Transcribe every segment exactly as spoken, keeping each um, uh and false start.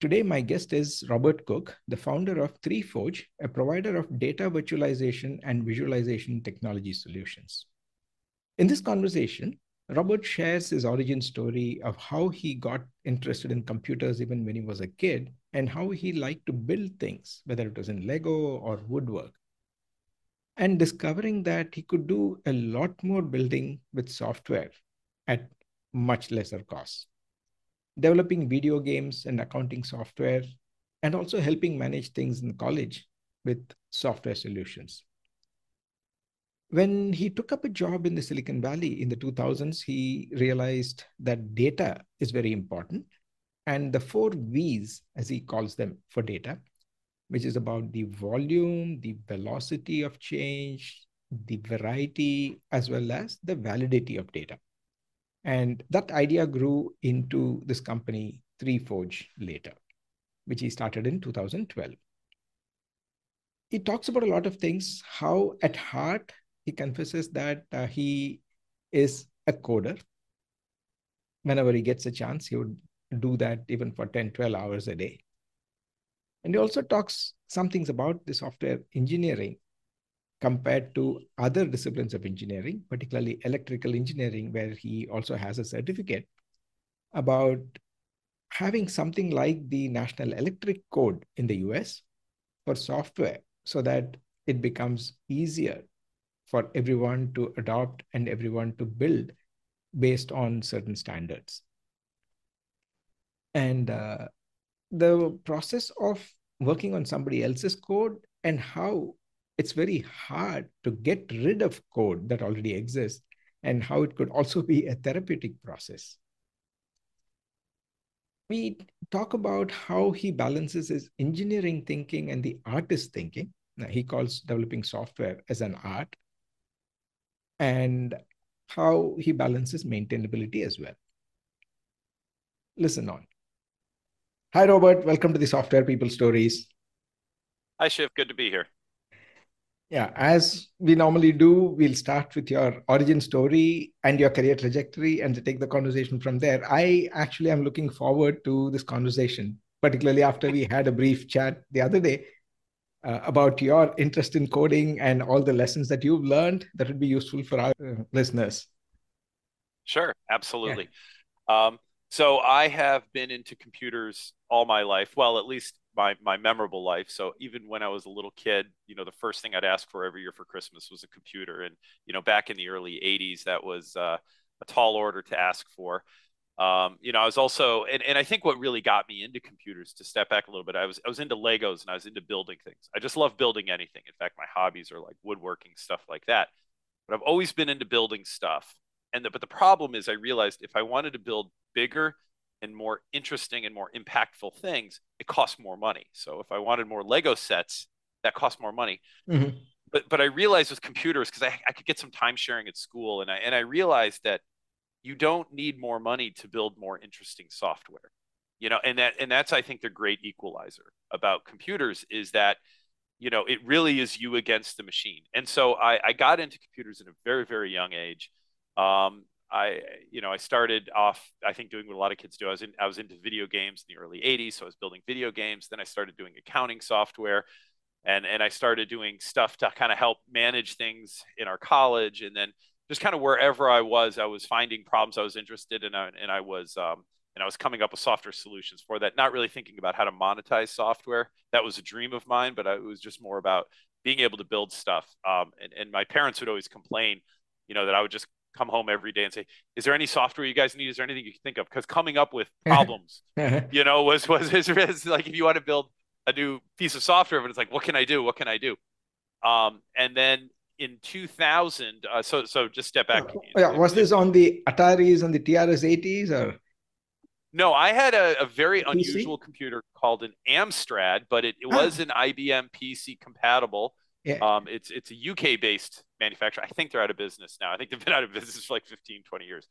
Today, my guest is Robert Cooke, the founder of three forge, a provider of data virtualization and visualization technology solutions. In this conversation, Robert shares his origin story of how he got interested in computers even when he was a kid, and how he liked to build things, whether it was in Lego or woodwork, and discovering that he could do a lot more building with software at much lesser costs. Developing video games and accounting software, and also helping manage things in college with software solutions. When he took up a job in the Silicon Valley in the two thousands, he realized that data is very important, and the four V's, as he calls them, for data, which is about the volume, the velocity of change, the variety, as well as the validity of data. And that idea grew into this company, three forge, later, which he started in two thousand twelve. He talks about a lot of things, how at heart he confesses that uh, he is a coder. Whenever he gets a chance, he would do that even for ten, twelve hours a day. And he also talks some things about the software engineering compared to other disciplines of engineering, particularly electrical engineering, where he also has a certificate, about having something like the National Electric Code in the U S for software, so that it becomes easier for everyone to adopt and everyone to build based on certain standards. And uh, the process of working on somebody else's code and how it's very hard to get rid of code that already exists, and how it could also be a therapeutic process. We talk about how he balances his engineering thinking and the artist thinking. Now, he calls developing software as an art, and how he balances maintainability as well. Listen on. Hi, Robert. Welcome to the Software People Stories. Hi, Shiv. Good to be here. Yeah, as we normally do, we'll start with your origin story and your career trajectory, and to take the conversation from there. I actually am looking forward to this conversation, particularly after we had a brief chat the other day uh, about your interest in coding and all the lessons that you've learned that would be useful for our uh, listeners. Sure, absolutely. Yeah. Um, so I have been into computers all my life, well, at least My, my memorable life. So even when I was a little kid, you know, the first thing I'd ask for every year for Christmas was a computer. And, you know, back in the early eighties, that was uh, a tall order to ask for. Um, you know, I was also, and, and I think what really got me into computers, to step back a little bit, I was, I was into Legos and I was into building things. I just love building anything. In fact, my hobbies are like woodworking, stuff like that. But I've always been into building stuff. And the, but the problem is, I realized if I wanted to build bigger and more interesting and more impactful things, it costs more money. So if I wanted more Lego sets, that cost more money. Mm-hmm. But but I realized with computers, because I, I could get some time sharing at school, and I and I realized that you don't need more money to build more interesting software. You know, and that and that's I think the great equalizer about computers, is that, you know, it really is you against the machine. And so I, I got into computers at a very, very young age. Um, I, you know, I started off, I think, doing what a lot of kids do. I was in, I was into video games in the early eighties. So I was building video games. Then I started doing accounting software, and, and I started doing stuff to kind of help manage things in our college. And then just kind of wherever I was, I was finding problems I was interested in. And I, and I was, um, and I was coming up with software solutions for that, not really thinking about how to monetize software. That was a dream of mine, but I, it was just more about being able to build stuff. Um, and, and my parents would always complain, you know, that I would just come home every day and say, is there any software you guys need? Is there anything you can think of? Because coming up with problems, you know, was, was, was, was like, if you want to build a new piece of software, but it's like, what can I do? What can I do? Um, and then, in two thousand, uh, so so just step back. Yeah, was this on the Ataris and the T R S eighties or? No, I had a, a very P C? Unusual computer called an Amstrad, but it, it ah. was an I B M P C compatible. Yeah. Um, it's it's a U K-based manufacturer. I think they're out of business now. I think they've been out of business for like fifteen, twenty years,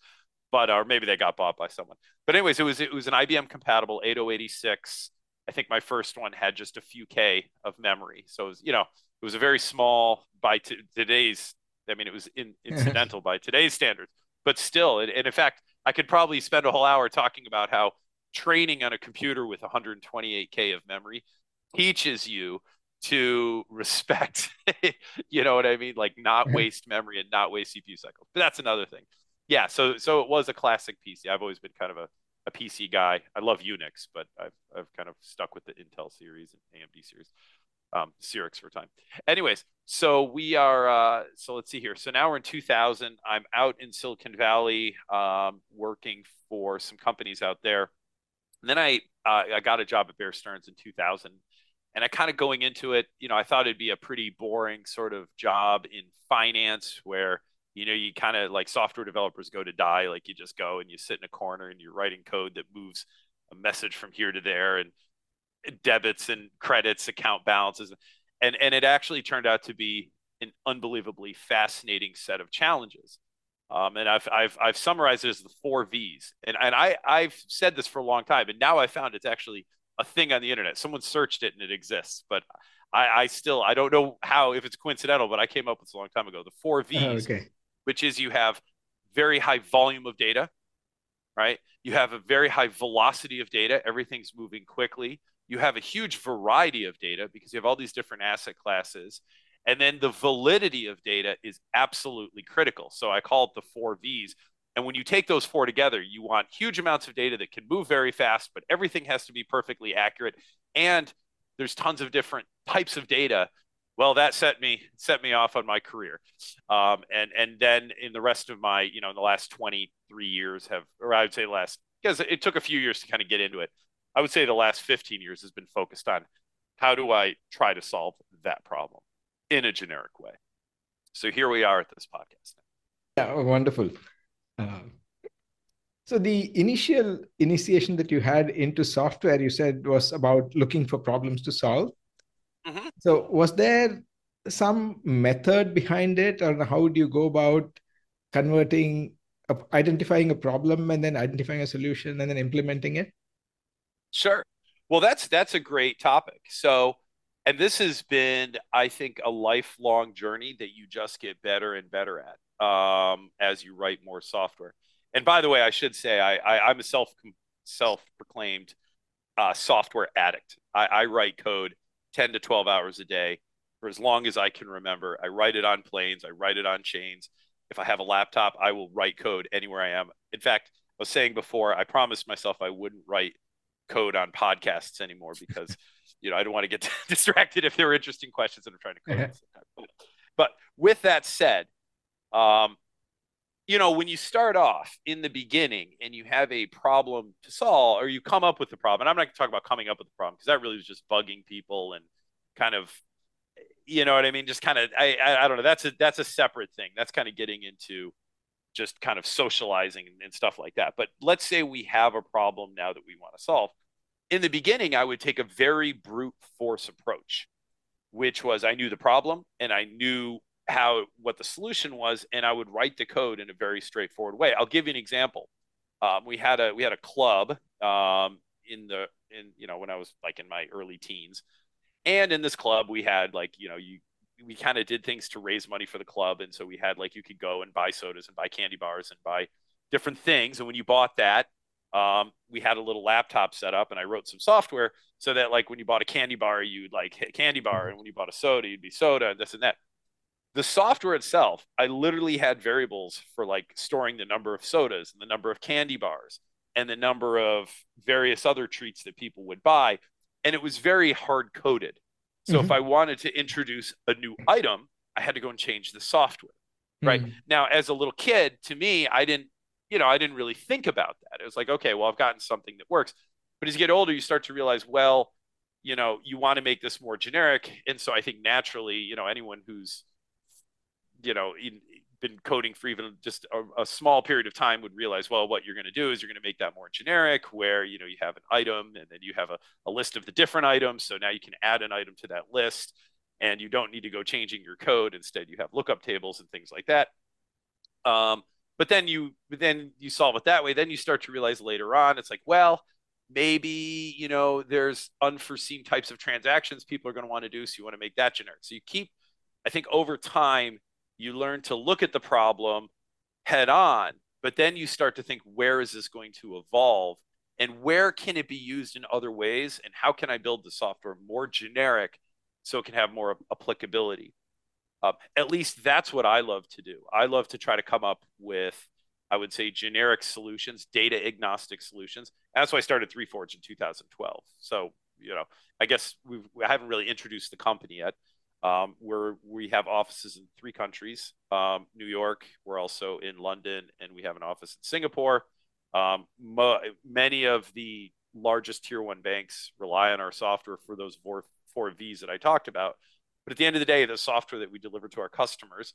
but or maybe they got bought by someone. But anyways, it was it was an I B M compatible eighty oh eighty-six. I think my first one had just a few K of memory, so it was, you know, it was a very small by today's. I mean, it was in, incidental by today's standards, but still. And, and in fact, I could probably spend a whole hour talking about how training on a computer with one hundred twenty-eight K of memory teaches you to respect, you know what I mean, like not waste memory and not waste C P U cycles. But that's another thing. Yeah, so so it was a classic P C. I've always been kind of a a P C guy. I love Unix, but I've, I've kind of stuck with the Intel series and A M D series, um, Xerox for time. Anyways, so we are, uh, so let's see here. So now we're in two thousand. I'm out in Silicon Valley um, working for some companies out there. And then I, uh, I got a job at Bear Stearns in two thousand. And I kind of going into it, you know, I thought it'd be a pretty boring sort of job in finance where, you know, you kind of like software developers go to die, like you just go and you sit in a corner and you're writing code that moves a message from here to there and debits and credits, account balances. And, and it actually turned out to be an unbelievably fascinating set of challenges. Um, and I've, I've, I've summarized it as the four V's. And, and I, I've said this for a long time, and now I found it's actually a thing on the internet. Someone searched it and it exists, but I, I still, I don't know how, if it's coincidental, but I came up with this a long time ago, the four V's. Oh, okay. Which is you have very high volume of data, right? You have a very high velocity of data. Everything's moving quickly. You have a huge variety of data because you have all these different asset classes. And then the validity of data is absolutely critical. So I call it the four V's. And when you take those four together, you want huge amounts of data that can move very fast, but everything has to be perfectly accurate. And there's tons of different types of data. Well, that set me set me off on my career, um, and and then in the rest of my, you know, in the last twenty-three years have, or I would say last, because it took a few years to kind of get into it. I would say the last fifteen years has been focused on how do I try to solve that problem in a generic way. So here we are at this podcast now. Yeah, wonderful. Um, so the initial initiation that you had into software, you said, was about looking for problems to solve. Mm-hmm. So was there some method behind it, or how do you go about converting, uh, identifying a problem and then identifying a solution and then implementing it? Sure. Well, that's that's a great topic. So, and this has been, I think, a lifelong journey that you just get better and better at um, as you write more software. And by the way, I should say I, I I'm a self self-proclaimed uh, software addict. I, I write code ten to twelve hours a day for as long as I can remember. I write it on planes. I write it on chains. If I have a laptop, I will write code anywhere I am. In fact, I was saying before, I promised myself I wouldn't write code on podcasts anymore because, you know, I don't want to get distracted if there are interesting questions that I'm trying to code. Yeah. But with that said, um, you know, when you start off in the beginning and you have a problem to solve, or you come up with the problem, and I'm not going to talk about coming up with the problem because that really was just bugging people and kind of, you know what I mean? Just kind of, I, I, I don't know. That's a, that's a separate thing. That's kind of getting into just kind of socializing and, and stuff like that. But let's say we have a problem now that we want to solve. In the beginning, I would take a very brute force approach, which was I knew the problem and I knew how what the solution was, and I would write the code in a very straightforward way. I'll give you an example. Um, we had a we had a club um, in the in you know when I was like in my early teens, and in this club we had like you know you we kind of did things to raise money for the club, and so we had like you could go and buy sodas and buy candy bars and buy different things, and when you bought that, um, we had a little laptop set up, and I wrote some software so that like when you bought a candy bar you'd like hit candy bar, and when you bought a soda you'd be soda, and this and that. The software itself, I literally had variables for like storing the number of sodas and the number of candy bars and the number of various other treats that people would buy. And it was very hard coded. So mm-hmm. if I wanted to introduce a new item, I had to go and change the software. Right mm-hmm. now, as a little kid, to me, I didn't, you know, I didn't really think about that. It was like, okay, well, I've gotten something that works. But as you get older, you start to realize, well, you know, you want to make this more generic. And so I think naturally, you know, anyone who's you know, in, been coding for even just a, a small period of time would realize, well, what you're going to do is you're going to make that more generic, where, you know, you have an item and then you have a, a list of the different items. So now you can add an item to that list and you don't need to go changing your code. Instead, you have lookup tables and things like that. Um, but then you, then you solve it that way. Then you start to realize later on, it's like, well, maybe, you know, there's unforeseen types of transactions people are going to want to do. So you want to make that generic. So you keep, I think over time, you learn to look at the problem head on, but then you start to think, where is this going to evolve and where can it be used in other ways? And how can I build the software more generic so it can have more applicability? Uh, at least that's what I love to do. I love to try to come up with, I would say, generic solutions, data agnostic solutions. That's why I started three forge in two thousand twelve. So, you know, I guess we've, we haven't really introduced the company yet. Um, we're, we have offices in three countries, um, New York, we're also in London, and we have an office in Singapore. Um, many of the largest tier one banks rely on our software for those four, four Vs that I talked about. But at the end of the day, the software that we deliver to our customers,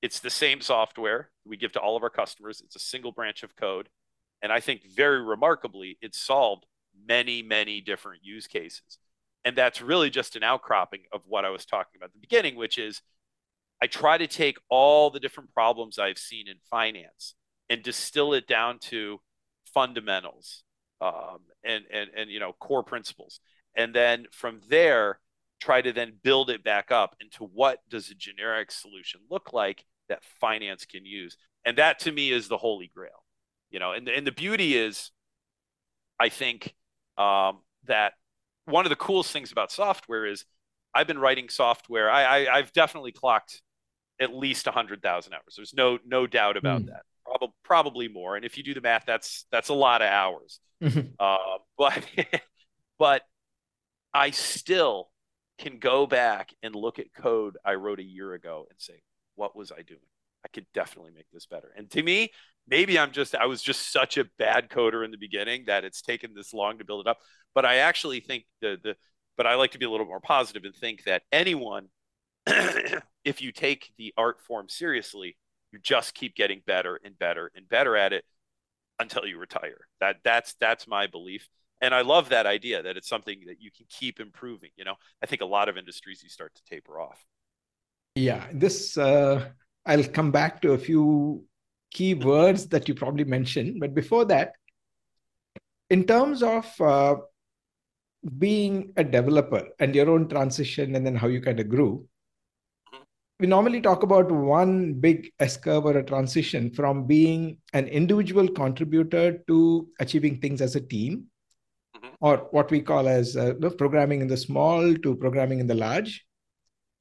it's the same software we give to all of our customers. It's a single branch of code. And I think very remarkably, it's solved many, many different use cases. And that's really just an outcropping of what I was talking about at the beginning, which is I try to take all the different problems I've seen in finance and distill it down to fundamentals um, and, and, and, you know, core principles. And then from there, try to then build it back up into what does a generic solution look like that finance can use. And that to me is the holy grail, you know, and, and the beauty is, I think um, that, one of the coolest things about software is I've been writing software. I, I, I've definitely clocked at least one hundred thousand hours. There's no no doubt about mm. that. Probably, probably more. And if you do the math, that's that's a lot of hours. Mm-hmm. uh, but but I still can go back and look at code I wrote a year ago and say, what was I doing? I could definitely make this better. And to me, maybe I'm just, I was just such a bad coder in the beginning that it's taken this long to build it up. But I actually think the, the, but I like to be a little more positive and think that anyone, if you take the art form seriously, you just keep getting better and better and better at it until you retire. That that's, that's my belief. And I love that idea that it's something that you can keep improving. You know, I think a lot of industries, you start to taper off. Yeah. This, uh, I'll come back to a few key words that you probably mentioned. But before that, in terms of uh, being a developer and your own transition and then how you kind of grew, we normally talk about one big S-curve or a transition from being an individual contributor to achieving things as a team, mm-hmm. or what we call as uh, programming in the small to programming in the large.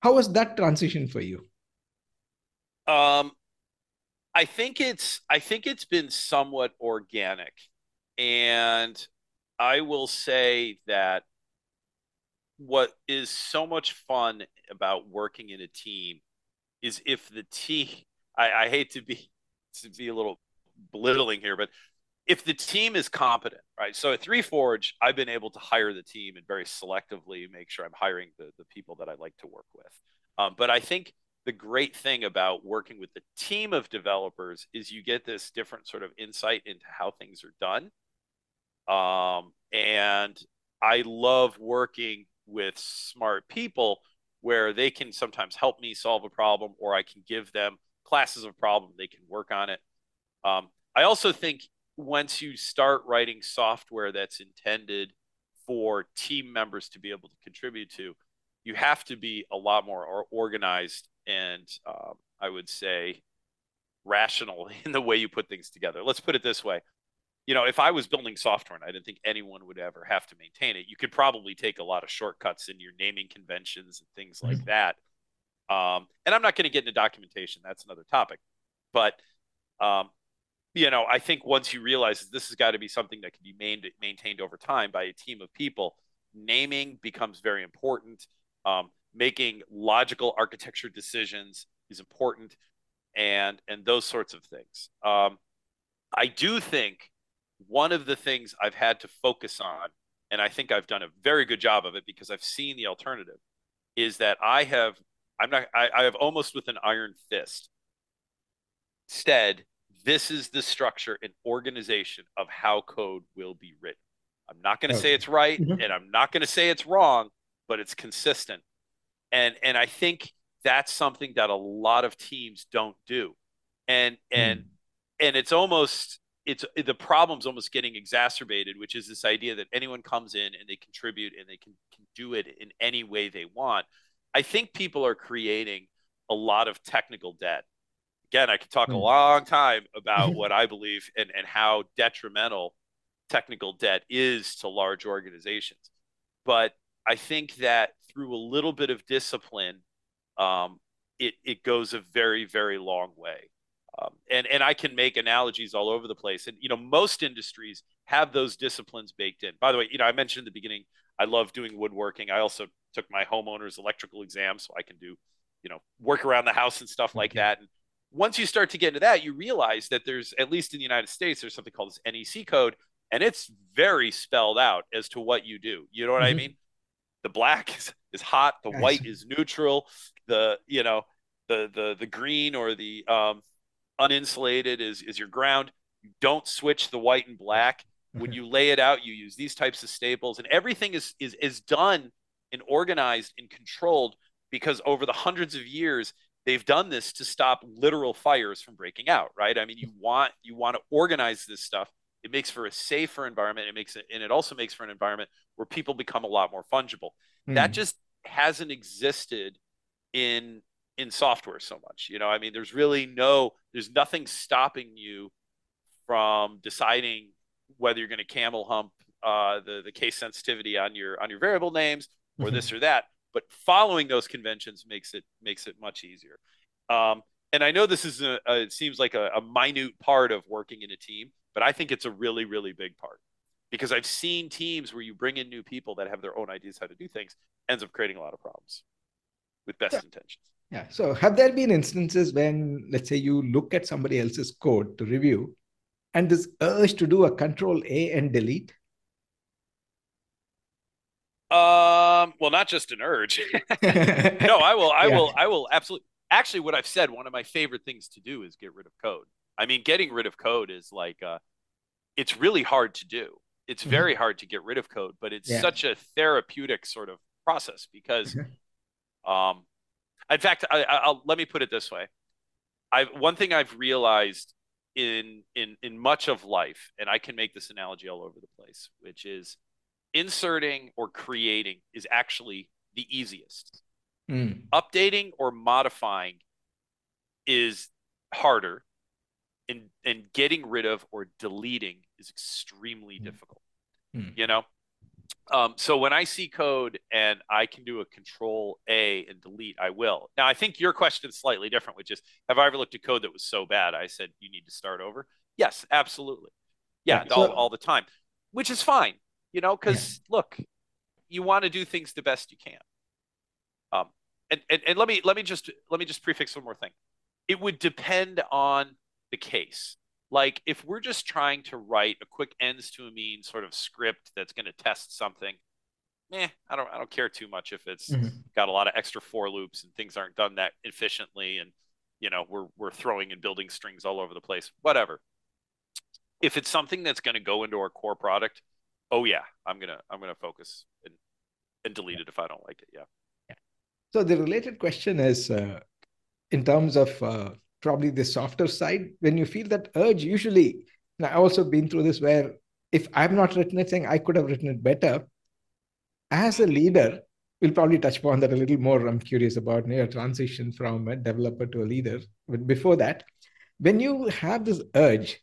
How was that transition for you? Um, I think it's, I think it's been somewhat organic, and I will say that what is so much fun about working in a team is if the team, I, I hate to be, to be a little belittling here, but if the team is competent, right? So at three forge, I've been able to hire the team and very selectively make sure I'm hiring the, the people that I like to work with. Um, but I think the great thing about working with the team of developers is you get this different sort of insight into how things are done. Um, and I love working with smart people where they can sometimes help me solve a problem, or I can give them classes of problem. They can work on it. Um, I also think once you start writing software that's intended for team members to be able to contribute to, you have to be a lot more organized and um, I would say rational in the way you put things together. Let's put it this way. You know, if I was building software and I didn't think anyone would ever have to maintain it, you could probably take a lot of shortcuts in your naming conventions and things like mm-hmm. that. Um, and I'm not going to get into documentation. That's another topic. But, um, you know, I think once you realize that this has got to be something that can be main- maintained over time by a team of people, naming becomes very important. Um, making logical architecture decisions is important, and and those sorts of things. Um, I do think one of the things I've had to focus on, and I think I've done a very good job of it because I've seen the alternative, is that I have I'm not, I, I have almost with an iron fist said, this is the structure and organization of how code will be written. I'm not going to say it's right, mm-hmm. and I'm not going to say it's wrong, but it's consistent. And, and I think that's something that a lot of teams don't do. And, and, mm. and it's almost, it's the problem's almost getting exacerbated, which is this idea that anyone comes in and they contribute and they can, can do it in any way they want. I think people are creating a lot of technical debt. Again, I could talk mm. a long time about what I believe and, and how detrimental technical debt is to large organizations. But I think that through a little bit of discipline, um, it, it goes a very, very long way. Um, and, and I can make analogies all over the place. And, you know, most industries have those disciplines baked in. By the way, you know, I mentioned at the beginning, I love doing woodworking. I also took my homeowner's electrical exam, so I can do, you know, work around the house and stuff like that. And once you start to get into that, you realize that there's, at least in the United States, there's something called this N E C code, and it's very spelled out as to what you do. You know what mm-hmm. I mean? The black is, is hot. The nice. White is neutral. The, you know, the, the, the green or the, um, uninsulated is, is your ground. You don't switch the white and black. When you lay it out, you use these types of staples, and everything is, is, is done and organized and controlled because over the hundreds of years, they've done this to stop literal fires from breaking out, right? I mean, you want, you want to organize this stuff. It makes for a safer environment. It makes it, and it also makes for an environment where people become a lot more fungible. Mm. That just hasn't existed in, in software so much. You know, I mean, there's really no, there's nothing stopping you from deciding whether you're going to camel hump uh, the, the case sensitivity on your, on your variable names or mm-hmm. this or that, but following those conventions makes it, makes it much easier. Um, and I know this is a, a, it seems like a, a minute part of working in a team, but I think it's a really, really big part, because I've seen teams where you bring in new people that have their own ideas how to do things ends up creating a lot of problems with best yeah. intentions. Yeah. So have there been instances when, let's say, you look at somebody else's code to review and this urge to do a control A and delete? Um, well, not just an urge. No, I will, I yeah. will, I will absolutely. Actually, what I've said, one of my favorite things to do is get rid of code. I mean, getting rid of code is like, uh, it's really hard to do. It's mm-hmm. very hard to get rid of code, but it's yeah. such a therapeutic sort of process because, mm-hmm. um, in fact, I, I'll, let me put it this way. I've, one thing I've realized in, in, in much of life, and I can make this analogy all over the place, which is inserting or creating is actually the easiest. Mm. Updating or modifying is harder. And, and getting rid of or deleting is extremely mm. difficult, mm. you know? Um, so when I see code and I can do a control A and delete, I will. Now, I think your question is slightly different, which is, have I ever looked at code that was so bad? I said, you need to start over. Yes, absolutely. Yeah, yeah. All, all the time, which is fine, you know, because yeah. look, you want to do things the best you can. Um, and, and, and let me, let me just, let me just prefix one more thing. It would depend on the case. Like if we're just trying to write a quick ends to a means sort of script that's going to test something, eh, I don't I don't care too much if it's mm-hmm. got a lot of extra for loops and things aren't done that efficiently, and you know we're we're throwing and building strings all over the place, whatever. If it's something that's going to go into our core product, oh yeah, I'm gonna I'm gonna focus and and delete it if I don't like it. Yeah. yeah. So the related question is, uh, in terms of uh... probably the softer side, when you feel that urge, usually, and I've also been through this where if I've not written it, saying I could have written it better, as a leader, we'll probably touch upon that a little more. I'm curious about your transition from a developer to a leader. But before that, when you have this urge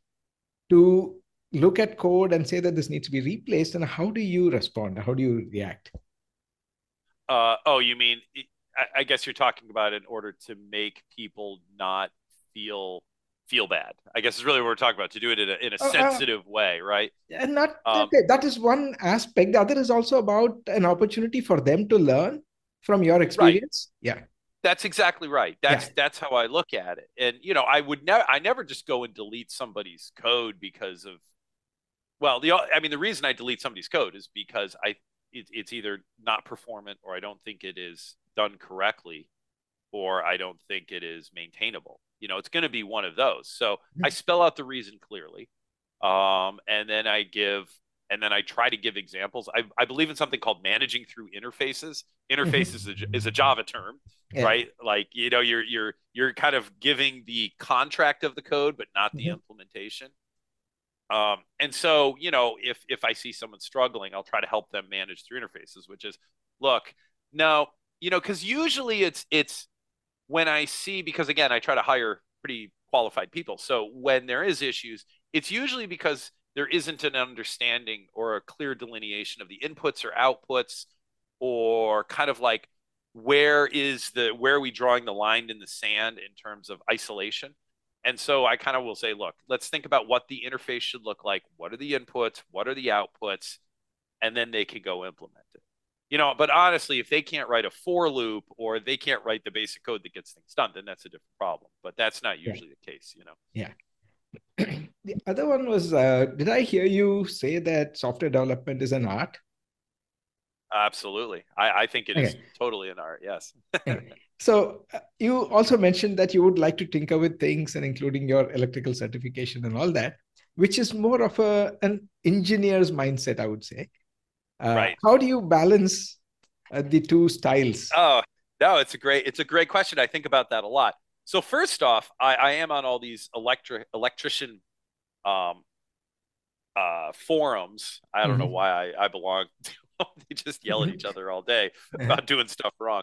to look at code and say that this needs to be replaced, and how do you respond? How do you react? Uh, oh, you mean, I guess you're talking about in order to make people not feel feel bad, I guess is really what we're talking about, to do it in a, in a uh, sensitive uh, way, right? And not um, okay. That is one aspect. The other is also about an opportunity for them to learn from your experience. Right. Yeah, that's exactly right. That's yeah. that's how I look at it. And you know, I would never, I never just go and delete somebody's code because of, well, the I mean, the reason I delete somebody's code is because I it, it's either not performant or I don't think it is done correctly. or I don't think it is maintainable. You know, it's going to be one of those. So I spell out the reason clearly. Um, and then I give, and then I try to give examples. I, I believe in something called managing through interfaces. Interface is, a, is a Java term, yeah. right? Like, you know, you're, you're, you're kind of giving the contract of the code, but not the mm-hmm. implementation. Um, and so, you know, if, if I see someone struggling, I'll try to help them manage through interfaces, which is, look, no, you know, cause usually it's, it's when I see, because again, I try to hire pretty qualified people. So when there is issues, it's usually because there isn't an understanding or a clear delineation of the inputs or outputs, or kind of like, where is the, where are we drawing the line in the sand in terms of isolation? And so I kind of will say, look, let's think about what the interface should look like. What are the inputs? What are the outputs? And then they can go implement it. You know, but honestly, if they can't write a for loop, or they can't write the basic code that gets things done, then that's a different problem. But that's not usually yeah. the case, you know? Yeah. The other one was, uh, did I hear you say that software development is an art? Absolutely. I, I think it okay. is totally an art. Yes. Okay. So uh, you also mentioned that you would like to tinker with things, and including your electrical certification and all that, which is more of a, an engineer's mindset, I would say. Uh, right. How do you balance uh, the two styles? Oh, no, it's a great, it's a great question. I think about that a lot. So first off, I, I am on all these electric electrician um, uh, forums. I don't mm-hmm. know why I, I belong to. They just yell at each other all day about doing stuff wrong.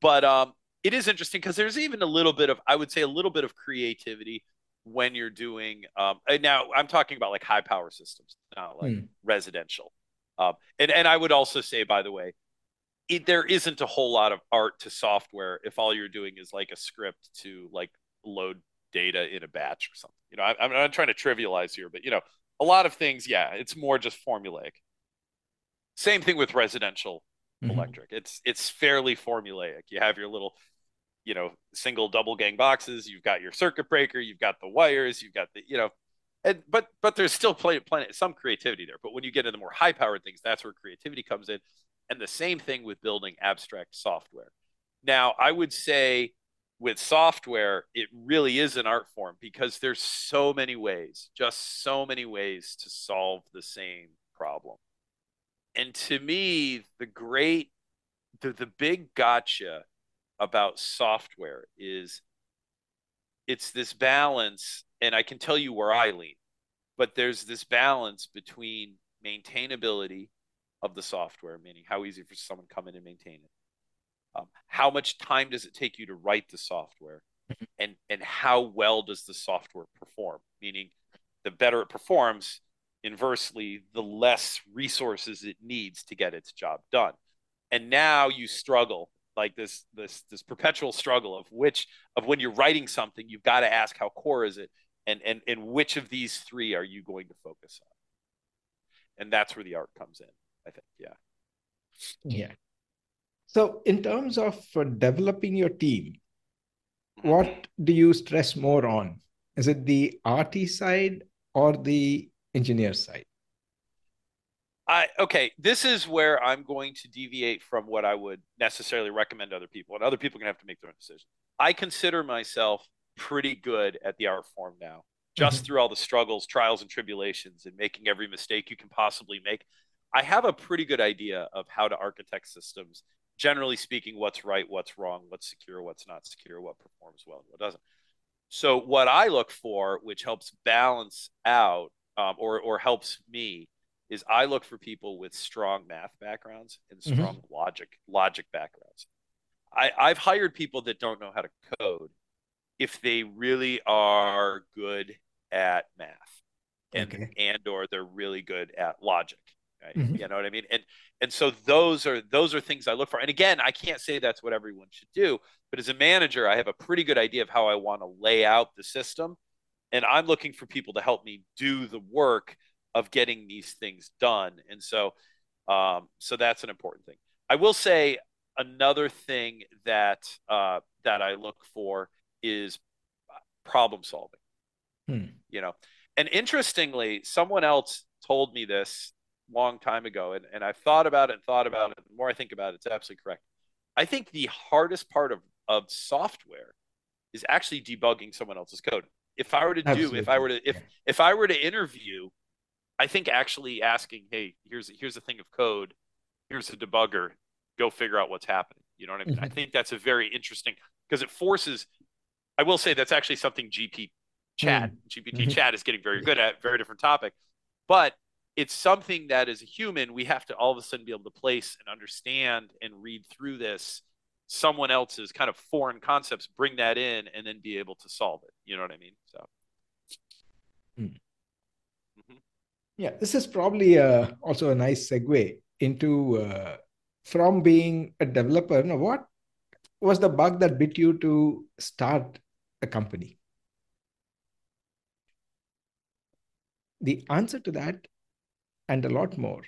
But um, it is interesting because there's even a little bit of, I would say a little bit of creativity when you're doing, um, and now I'm talking about like high power systems, not like mm. residential. Um, and, and I would also say, by the way, it, there isn't a whole lot of art to software if all you're doing is like a script to like load data in a batch or something. You know, I, I'm not trying to trivialize here, but you know, a lot of things, yeah, it's more just formulaic. Same thing with residential mm-hmm. electric. It's it's fairly formulaic. You have your little, you know, single double gang boxes. You've got your circuit breaker. You've got the wires. You've got the, you know, and but but there's still plenty, plenty some creativity there. But when you get into more high powered things, that's where creativity comes in. And the same thing with building abstract software. Now, I would say with software, it really is an art form because there's so many ways, just so many ways to solve the same problem. And to me, the great, the, the big gotcha about software is it's this balance, and I can tell you where I lean, but there's this balance between maintainability of the software, meaning how easy for someone to come in and maintain it. Um, how much time does it take you to write the software, and, and how well does the software perform? Meaning the better it performs, inversely, the less resources it needs to get its job done. And now you struggle like this, this, this perpetual struggle of which of when you're writing something, you've got to ask how core is it, and, and, and which of these three are you going to focus on? And that's where the art comes in, I think. Yeah. Yeah. So in terms of for developing your team, what do you stress more on? Is it the arty side or the engineer side? I okay, this is where I'm going to deviate from what I would necessarily recommend to other people, and other people are gonna have to make their own decisions. I consider myself pretty good at the art form now, just mm-hmm. through all the struggles, trials, and tribulations, and making every mistake you can possibly make. I have a pretty good idea of how to architect systems, generally speaking, what's right, what's wrong, what's secure, what's not secure, what performs well, and what doesn't. So what I look for, which helps balance out Um, or, or helps me, is I look for people with strong math backgrounds and strong mm-hmm. logic logic backgrounds. I, I've hired people that don't know how to code if they really are good at math and okay. and or they're really good at logic. Right? Mm-hmm. You know what I mean? And and so those are those are things I look for. And again, I can't say that's what everyone should do, but as a manager, I have a pretty good idea of how I want to lay out the system. And I'm looking for people to help me do the work of getting these things done. And so, um, so that's an important thing. I will say another thing that, uh, that I look for is problem solving, hmm. you know, and interestingly, someone else told me this long time ago, and, and I've thought about it and thought about it. The more I think about it, it's absolutely correct. I think the hardest part of of software is actually debugging someone else's code. If I were to Absolutely. do, if I were to, if, if I were to interview, I think actually asking, hey, here's, here's a thing of code. Here's a debugger. Go figure out what's happening. You know what I mean? Mm-hmm. I think that's a very interesting, because it forces, I will say that's actually something G P chat, mm-hmm. G P T mm-hmm. chat is getting very good at, very different topic, but it's something that as a human, we have to all of a sudden be able to place and understand and read through this, someone else's kind of foreign concepts, bring that in and then be able to solve it. You know what I mean? So. Mm. Mm-hmm. Yeah, this is probably uh, also a nice segue into uh, from being a developer. Now, what was the bug that bit you to start a company? The answer to that and a lot more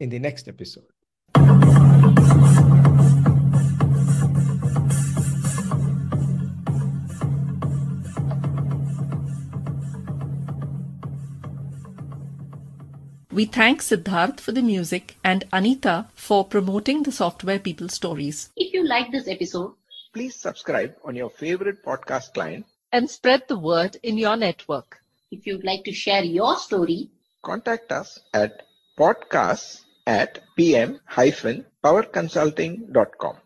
in the next episode. We thank Siddharth for the music and Anita for promoting the Software People Stories. If you like this episode, please subscribe on your favorite podcast client and spread the word in your network. If you'd like to share your story, contact us at podcasts at p m hyphen power consulting dot com.